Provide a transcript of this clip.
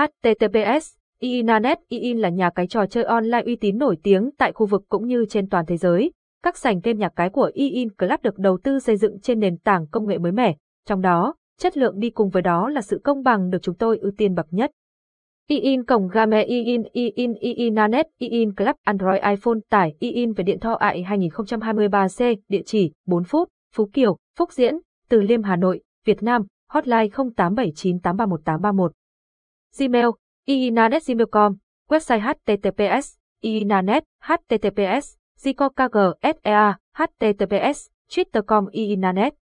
HTTPS, iInternet iIn là nhà cái trò chơi online uy tín nổi tiếng tại khu vực cũng như trên toàn thế giới. Các sảnh game nhà cái của iWIN Club được đầu tư xây dựng trên nền tảng công nghệ mới mẻ, trong đó, chất lượng đi cùng với đó là sự công bằng được chúng tôi ưu tiên bậc nhất. iWIN cổng game iWIN iWIN Club Android iPhone tải iWIN về điện thoại 2023C, địa chỉ 4 Phút, Phú Kiều, Phúc Diễn, Từ Liêm, Hà Nội, Việt Nam, hotline 0879831831. Gmail, iWIN@gmail.com, website https, iWIN@, https, gcoca.gsea, https, twitter.com iWIN@.